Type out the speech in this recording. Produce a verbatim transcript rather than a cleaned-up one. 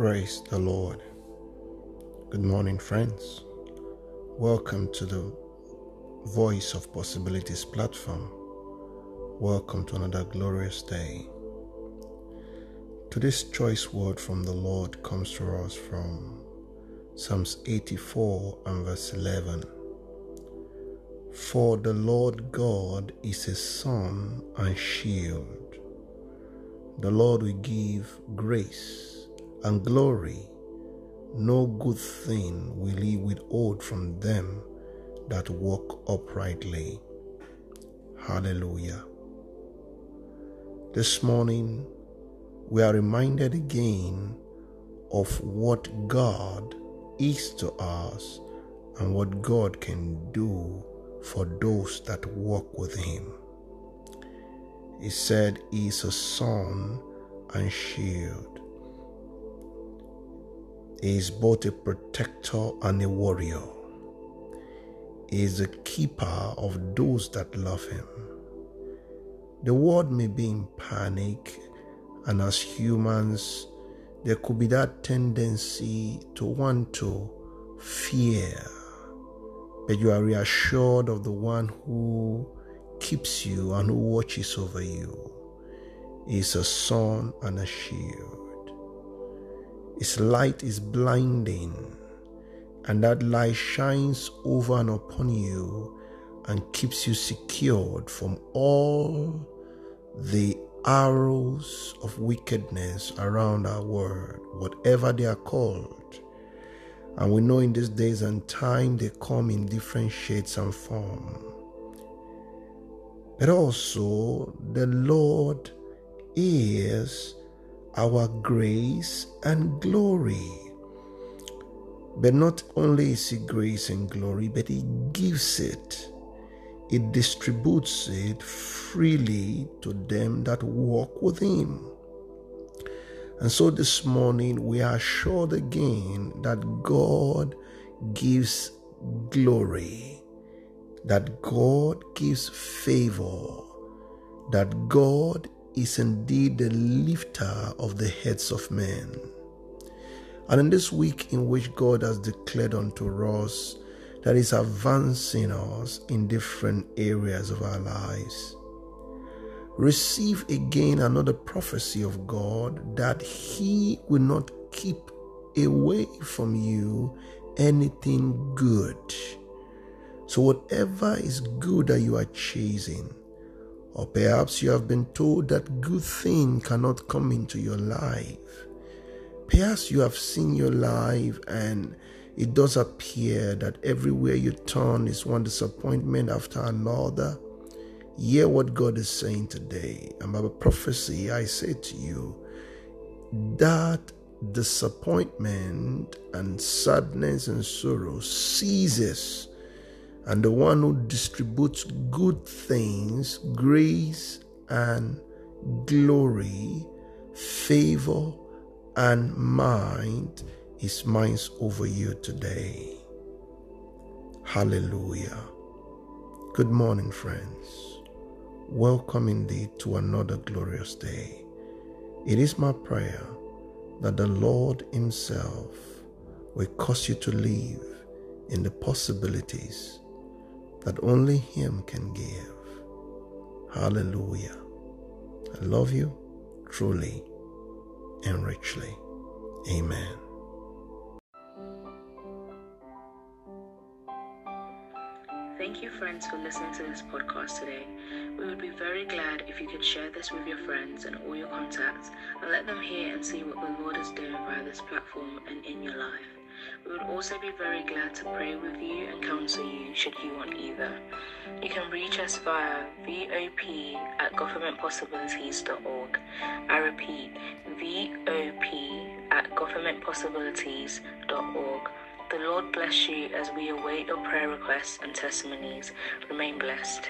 Praise the Lord. Good morning, friends. Welcome to the Voice of Possibilities platform. Welcome to another glorious day. Today's choice word from the Lord comes to us from Psalms eighty-four and verse eleven. For the Lord God is a sun and shield. The Lord will give grace and glory. No good thing will he withhold from them that walk uprightly. Hallelujah. This morning, we are reminded again of what God is to us and what God can do for those that walk with him. He said he is a sun and shield. He is both a protector and a warrior. He is a keeper of those that love him. The world may be in panic, and as humans, there could be that tendency to want to fear. But you are reassured of the one who keeps you and who watches over you. He is a sun and a shield. His light is blinding, and that light shines over and upon you and keeps you secured from all the arrows of wickedness around our world, whatever they are called. And we know in these days and time they come in different shades and form. But also the Lord is our grace and glory. But not only is he grace and glory, but he gives it. He distributes it freely to them that walk with him. And so this morning we are assured again that God gives glory, that God gives favor, that God is indeed the lifter of the heads of men. And in this week in which God has declared unto us that is advancing us in different areas of our lives, receive again another prophecy of God that he will not keep away from you anything good. So whatever is good that you are chasing, or perhaps you have been told that good thing cannot come into your life. Perhaps you have seen your life and it does appear that everywhere you turn is one disappointment after another. Hear what God is saying today. And by prophecy, I say to you, that disappointment and sadness and sorrow ceases. And the one who distributes good things, grace and glory, favor and mind, is mind's over you today. Hallelujah. Good morning, friends. Welcome indeed to another glorious day. It is my prayer that the Lord himself will cause you to live in the possibilities that only him can give. Hallelujah. I love you truly and richly. Amen. Thank you, friends, for listening to this podcast today. We would be very glad if you could share this with your friends and all your contacts and let them hear and see what the Lord is doing via this platform and in your life. We would also be very glad to pray with you and counsel you should you want either. You can reach us via V O P at government possibilities dot org. I repeat, V O P at government possibilities dot org. The Lord bless you as we await your prayer requests and testimonies. Remain blessed.